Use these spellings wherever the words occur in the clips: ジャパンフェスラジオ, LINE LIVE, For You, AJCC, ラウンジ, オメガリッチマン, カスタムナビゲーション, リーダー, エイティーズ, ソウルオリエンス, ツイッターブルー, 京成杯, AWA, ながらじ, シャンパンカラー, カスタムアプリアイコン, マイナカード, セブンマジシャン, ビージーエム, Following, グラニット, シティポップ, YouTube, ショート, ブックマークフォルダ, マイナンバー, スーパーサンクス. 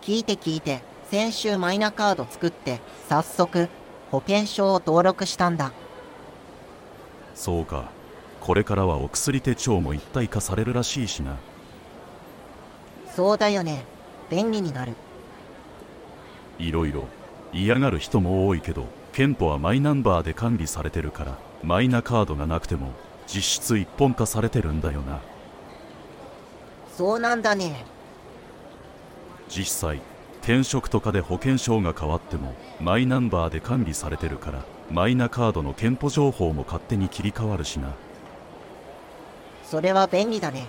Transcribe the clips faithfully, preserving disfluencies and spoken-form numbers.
聞いて聞いて、先週マイナカード作って早速保険証を登録したんだ。そうか、これからはお薬手帳も一体化されるらしいしな。そうだよね、便利になる。いろいろ嫌がる人も多いけど、健保はマイナンバーで管理されてるから、マイナカードがなくても実質一本化されてるんだよな。そうなんだね。実際、転職とかで保険証が変わってもマイナンバーで管理されてるから、マイナカードの健保情報も勝手に切り替わるしな。それは便利だね。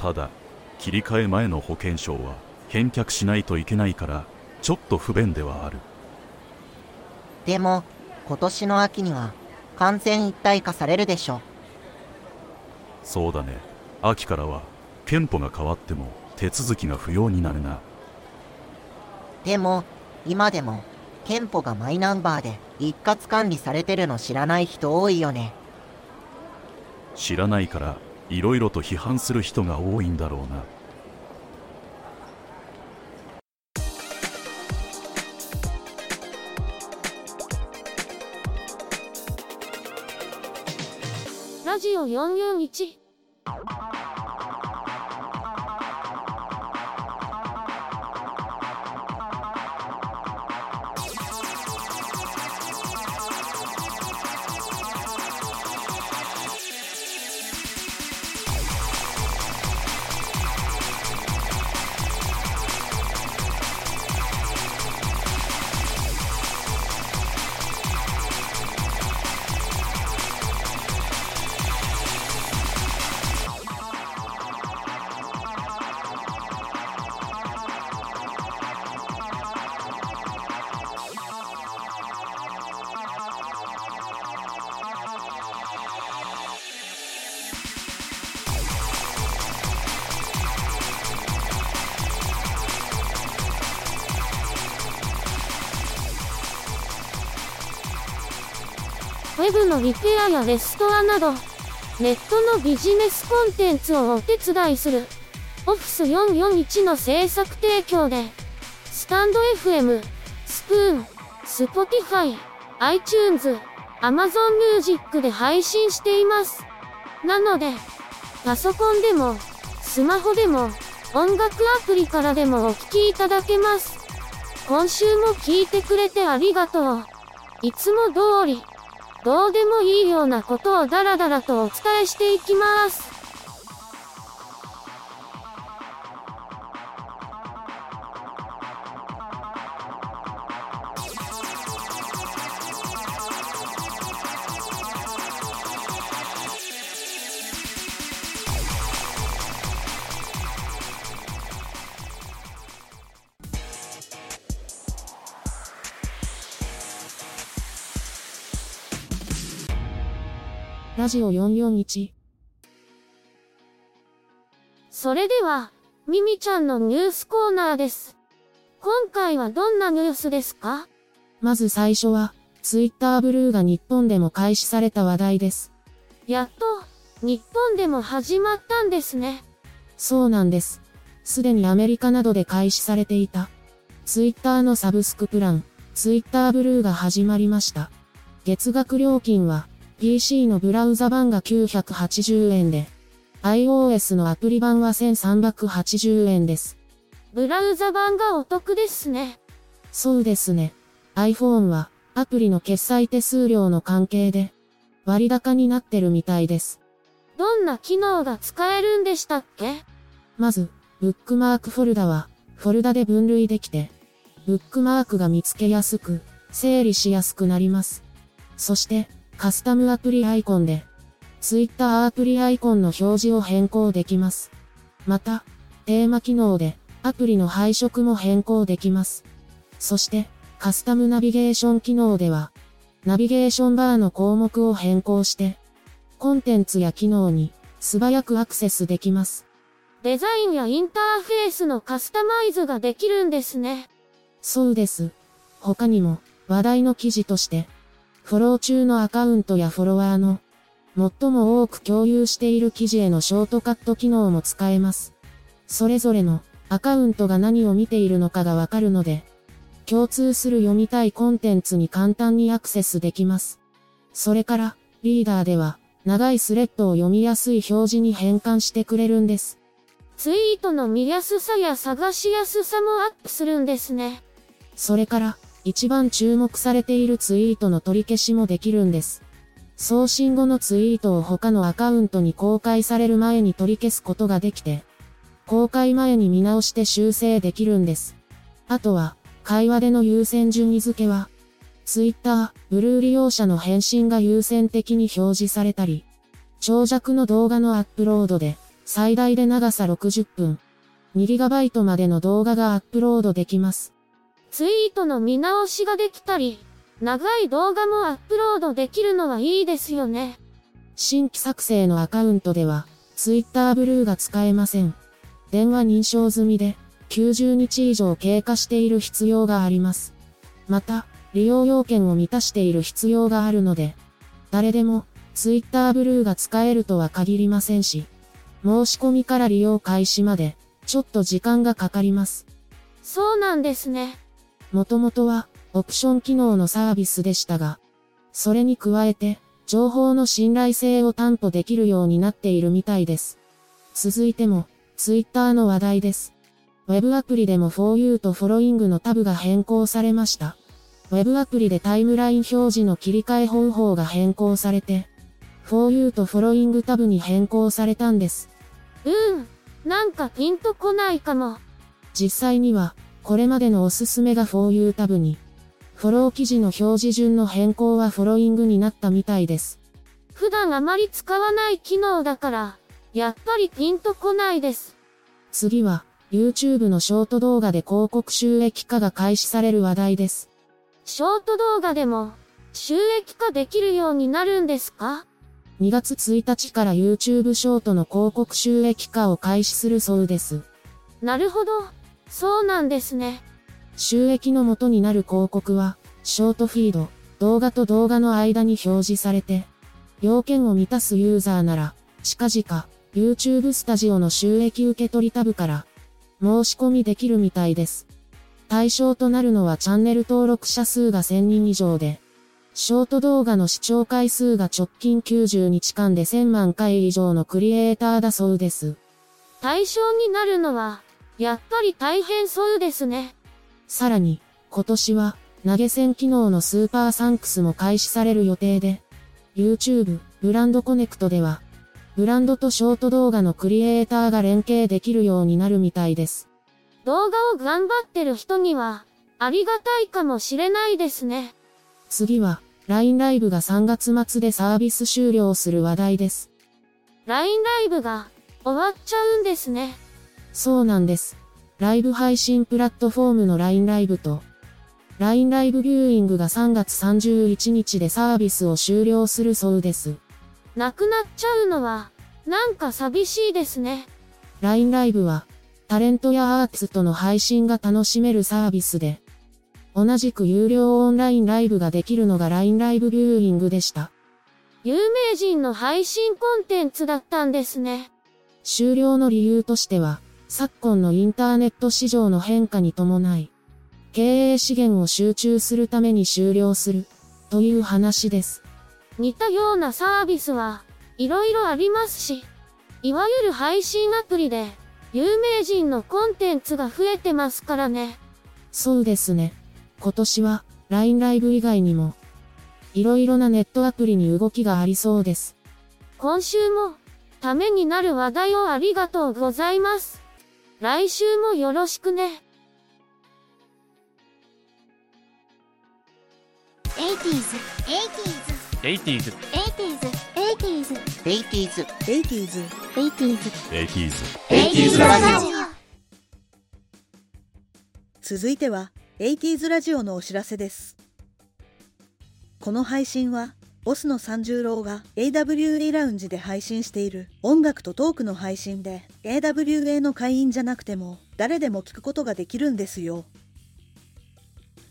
ただ、切り替え前の保険証は返却しないといけないから、ちょっと不便ではある。でも、今年の秋には完全一体化されるでしょ。そうだね。秋からは憲法が変わっても手続きが不要になるな。でも、今でも憲法がマイナンバーで一括管理されてるの知らない人多いよね。知らないから、いろいろと批判する人が多いんだろうな。ラジオよんよんいち。ウェブのリペアやレストアなど、ネットのビジネスコンテンツをお手伝いする、オフィスよんよんいちの制作提供で、スタンド エフエム、スプーン、Spotify、iTunes、Amazon Music で配信しています。なので、パソコンでも、スマホでも、音楽アプリからでもお聴きいただけます。今週も聴いてくれてありがとう。いつも通り、どうでもいいようなことをダラダラとお伝えしていきます。ラジオよんよんいち。それでは、ミミちゃんのニュースコーナーです。今回はどんなニュースですか？まず最初は、ツイッターブルーが日本でも開始された話題です。やっと、日本でも始まったんですね。そうなんです。すでにアメリカなどで開始されていた。ツイッターのサブスクプラン、ツイッターブルーが始まりました。月額料金は、ピーシー のブラウザ版がきゅうひゃくはちじゅうえんで、iOS のアプリ版はせんさんびゃくはちじゅうえんです。ブラウザ版がお得ですね。そうですね。iPhone はアプリの決済手数料の関係で割高になってるみたいです。どんな機能が使えるんでしたっけ？まず、ブックマークフォルダはフォルダで分類できて、ブックマークが見つけやすく、整理しやすくなります。そして、カスタムアプリアイコンで、ツイッターアプリアイコンの表示を変更できます。また、テーマ機能で、アプリの配色も変更できます。そして、カスタムナビゲーション機能では、ナビゲーションバーの項目を変更して、コンテンツや機能に素早くアクセスできます。デザインやインターフェースのカスタマイズができるんですね。そうです。他にも、話題の記事として、フォロー中のアカウントやフォロワーの最も多く共有している記事へのショートカット機能も使えます。それぞれのアカウントが何を見ているのかがわかるので、共通する読みたいコンテンツに簡単にアクセスできます。それから、リーダーでは、長いスレッドを読みやすい表示に変換してくれるんです。ツイートの見やすさや探しやすさもアップするんですね。それから、一番注目されているツイートの取り消しもできるんです。送信後のツイートを他のアカウントに公開される前に取り消すことができて、公開前に見直して修正できるんです。あとは、会話での優先順位付けは、Twitter、ブルー利用者の返信が優先的に表示されたり、長尺の動画のアップロードで、最大で長さろくじゅっぷん、にギガバイト までの動画がアップロードできます。ツイートの見直しができたり、長い動画もアップロードできるのはいいですよね。新規作成のアカウントでは、Twitterブルーが使えません。電話認証済みで、きゅうじゅうにち以上経過している必要があります。また、利用要件を満たしている必要があるので、誰でも Twitter ブルーが使えるとは限りませんし、申し込みから利用開始まで、ちょっと時間がかかります。そうなんですね。もともとは、オプション機能のサービスでしたが、それに加えて、情報の信頼性を担保できるようになっているみたいです。続いても、Twitter の話題です。ウェブアプリでも For You と Following のタブが変更されました。ウェブアプリでタイムライン表示の切り替え方法が変更されて、For You と Following タブに変更されたんです。うーん、なんかピンとこないかも。実際には、これまでのおすすめが For You タブに、フォロー記事の表示順の変更は Following になったみたいです。普段あまり使わない機能だから、やっぱりピンとこないです。次は、YouTube のショート動画で広告収益化が開始される話題です。ショート動画でも収益化できるようになるんですか?にがつついたちから YouTube ショートの広告収益化を開始するそうです。なるほど、そうなんですね。収益の元になる広告は、ショートフィード、動画と動画の間に表示されて、要件を満たすユーザーなら、近々 YouTube スタジオの収益受取タブから、申し込みできるみたいです。対象となるのはチャンネル登録者数がせんにん以上で、ショート動画の視聴回数が直近きゅうじゅうにちかんでせんまんかい以上のクリエイターだそうです。対象になるのは、やっぱり大変そうですね。さらに、今年は、投げ銭機能のスーパーサンクスも開始される予定で、YouTube、ブランドコネクトでは、ブランドとショート動画のクリエイターが連携できるようになるみたいです。動画を頑張ってる人には、ありがたいかもしれないですね。次は、ライン ライブ がさんがつまつでサービス終了する話題です。ライン ライブ が、終わっちゃうんですね。そうなんです。ライブ配信プラットフォームの ライン ライブ と、ライン ライブ ビューイングがさんがつさんじゅういちにちでサービスを終了するそうです。なくなっちゃうのは、なんか寂しいですね。ライン ライブ は、タレントやアーティストの配信が楽しめるサービスで、同じく有料オンラインライブができるのが ライン ライブ ビューイングでした。有名人の配信コンテンツだったんですね。終了の理由としては、昨今のインターネット市場の変化に伴い、経営資源を集中するために終了する、という話です。似たようなサービスはいろいろありますし、いわゆる配信アプリで有名人のコンテンツが増えてますからね。そうですね。今年は ライン ライブ 以外にもいろいろなネットアプリに動きがありそうです。今週もためになる話題をありがとうございます。来週もよろしくね。エイティーズ、エイティーズ。エイティーズ エイティーズ エイティーズ エイティーズ エイティーズ エイティーズ エイティーズ ラジオ。続いては エイティーズ ラジオのお知らせです。この配信はボスの三十郎が エーダブリューエー ラウンジで配信している音楽とトークの配信で、 エーダブリューエー の会員じゃなくても誰でも聞くことができるんですよ。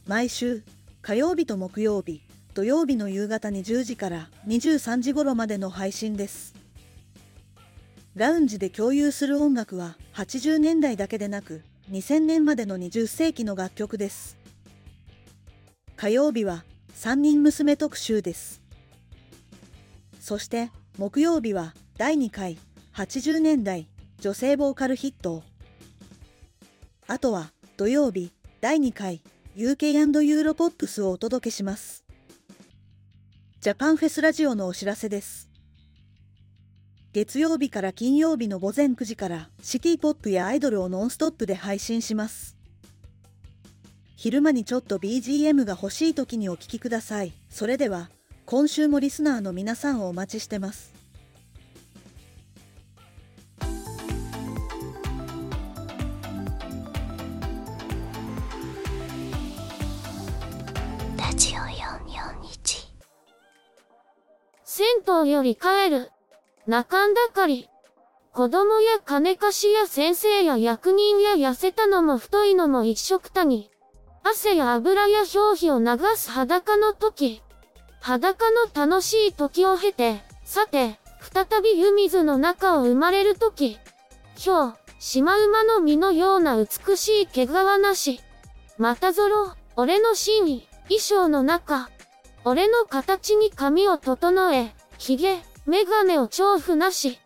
毎週火曜日と木曜日土曜日の夕方にじゅうじからにじゅうさんじ頃までの配信です。ラウンジで共有する音楽ははちじゅうねんだいだけでなくにせんねんまでのにじゅっせいきの楽曲です。火曜日はさんにん娘特集です。そして木曜日はだいにかいはちじゅうねんだい女性ボーカルヒットを。あとは土曜日だいにかい ユーケー ユーロポップスをお届けします。ジャパンフェスラジオのお知らせです。月曜日から金曜日の午前くじからシティポップやアイドルをノンストップで配信します。昼間にちょっと ビージーエム が欲しい時にお聴きください。それでは今週もリスナーの皆さんをお待ちしてます。ラジオよんひゃくよんじゅういち。銭湯より帰る。中んだかり。子供や金貸しや先生や役人や痩せたのも太いのも一緒くたに。汗や油や表皮を流す裸の時。裸の楽しい時を経て、さて、再び湯水の中を生まれる時。ひょう、シマウマの実のような美しい毛皮なし。またぞろ、俺の真意、衣装の中。俺の形に髪を整え、髭。メガネを調布なし。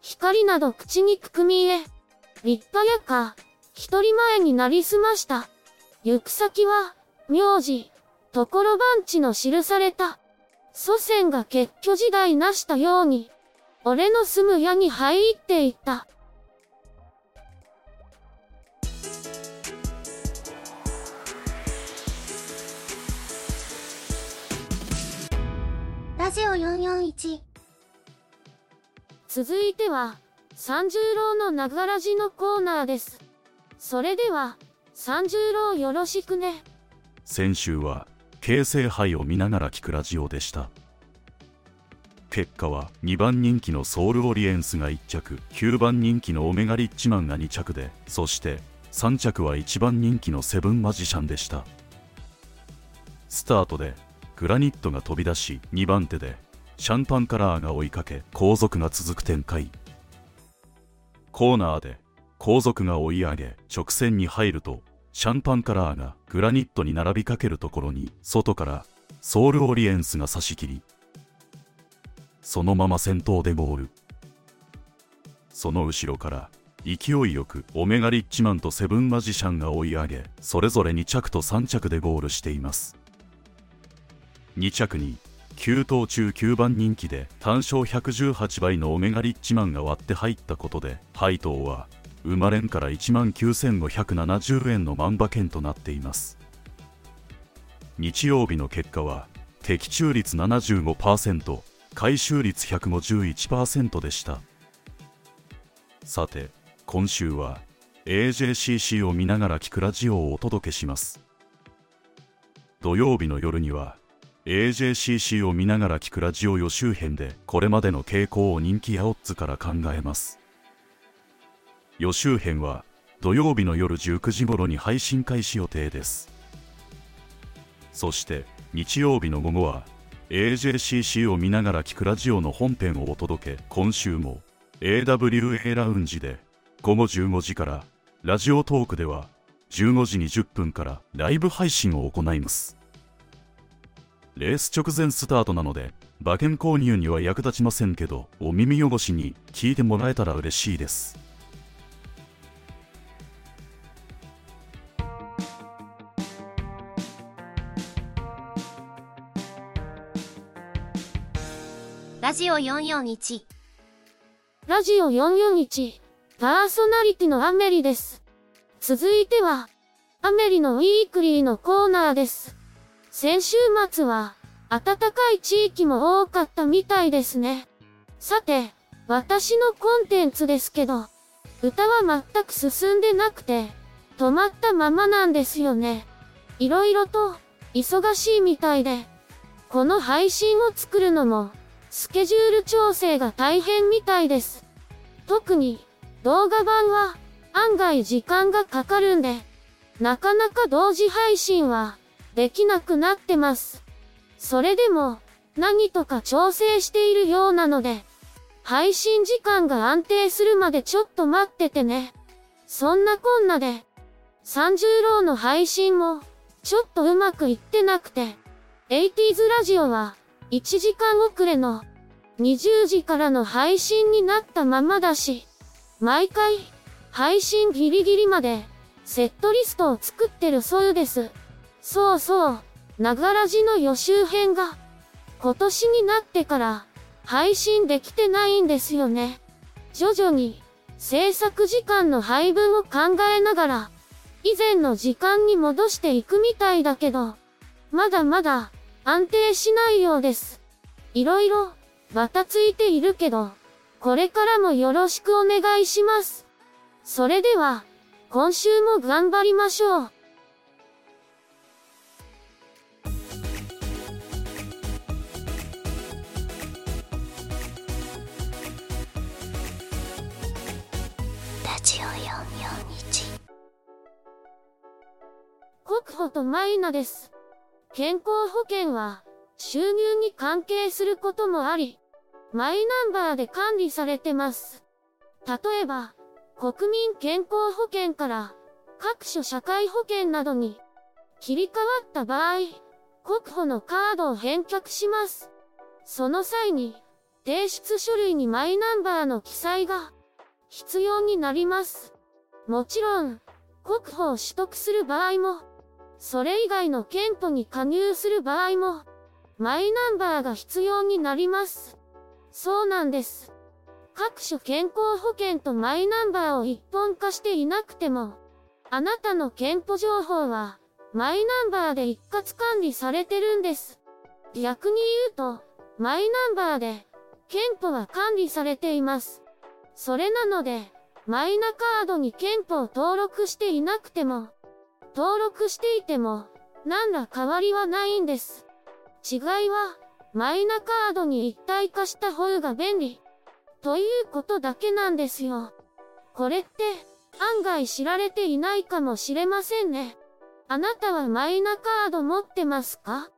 光など口にくくみえ。立派やか。一人前になりすました。行く先は、名字、ところ番地の記された。祖先が結居時代なしたように、俺の住む家に入っていった。ラジオよんひゃくよんじゅういち。続いては、三十郎のながらじのコーナーです。それでは、三十郎よろしくね。先週は、京成杯を見ながら聞くラジオでした。結果は、にばんにんきのソウルオリエンスがいっちゃく、きゅうばんにんきのオメガリッチマンがにちゃくで、そして、さんちゃくはいちばんにんきのセブンマジシャンでした。スタートで、グラニットが飛び出し、にばんてで、シャンパンカラーが追いかけ後続が続く展開。コーナーで後続が追い上げ直線に入るとシャンパンカラーがグラニットに並びかけるところに外からソウルオリエンスが差し切り、そのまま先頭でゴール。その後ろから勢いよくオメガリッチマンとセブンマジシャンが追い上げ、それぞれにちゃくとさんちゃくでゴールしています。にちゃくにきゅうとうちゅうきゅうばんにんきで単勝ひゃくじゅうはちばいのオメガリッチマンが割って入ったことで、配当は生まれんから いちまんきゅうせんごひゃくななじゅうえんの万馬券となっています。日曜日の結果は的中率 ななじゅうごパーセント、 回収率 ひゃくごじゅういちパーセント でした。さて今週は エージェーシーシー を見ながら聞くラジオをお届けします。土曜日の夜にはエージェーシーシー を見ながら聞くラジオ予習編でこれまでの傾向を人気やオッズから考えます。予習編は土曜日の夜じゅうくじ頃に配信開始予定です。そして日曜日の午後は エージェーシーシー を見ながら聞くラジオの本編をお届け。今週も エーダブリューエー ラウンジで午後じゅうごじからラジオトークではじゅうごじにじゅっぷんからライブ配信を行います。レース直前スタートなので馬券購入には役立ちませんけど、お耳汚しに聞いてもらえたら嬉しいです。ラジオよんひゃくよんじゅういち。ラジオよんひゃくよんじゅういち、パーソナリティのアメリです。続いてはアメリのウィークリーのコーナーです。先週末は暖かい地域も多かったみたいですね。さて、私のコンテンツですけど、歌は全く進んでなくて、止まったままなんですよね。いろいろと忙しいみたいで、この配信を作るのもスケジュール調整が大変みたいです。特に動画版は案外時間がかかるんで、なかなか同時配信はできなくなってます。それでも、何とか調整しているようなので、配信時間が安定するまでちょっと待っててね。そんなこんなで、三十郎の配信も、ちょっとうまくいってなくて、エイティーズラジオは、いちじかん遅れの、にじゅうじからの配信になったままだし、毎回、配信ギリギリまで、セットリストを作ってるそうです。そうそう、ながらじの予習編が、今年になってから、配信できてないんですよね。徐々に、制作時間の配分を考えながら、以前の時間に戻していくみたいだけど、まだまだ、安定しないようです。いろいろ、バタついているけど、これからもよろしくお願いします。それでは、今週も頑張りましょう。ラジオよんよんいち。国保とマイナです。健康保険は、収入に関係することもあり、マイナンバーで管理されてます。例えば、国民健康保険から、各種社会保険などに、切り替わった場合、国保のカードを返却します。その際に、提出書類にマイナンバーの記載が、必要になります。もちろん、国保を取得する場合も、それ以外の健保に加入する場合も、マイナンバーが必要になります。そうなんです。各種健康保険とマイナンバーを一本化していなくても、あなたの健保情報は、マイナンバーで一括管理されてるんです。逆に言うと、マイナンバーで、健保は管理されています。それなので、マイナカードに健保を登録していなくても、登録していても、何ら変わりはないんです。違いは、マイナカードに一体化した方が便利。ということだけなんですよ。これって、案外知られていないかもしれませんね。あなたはマイナカード持ってますか？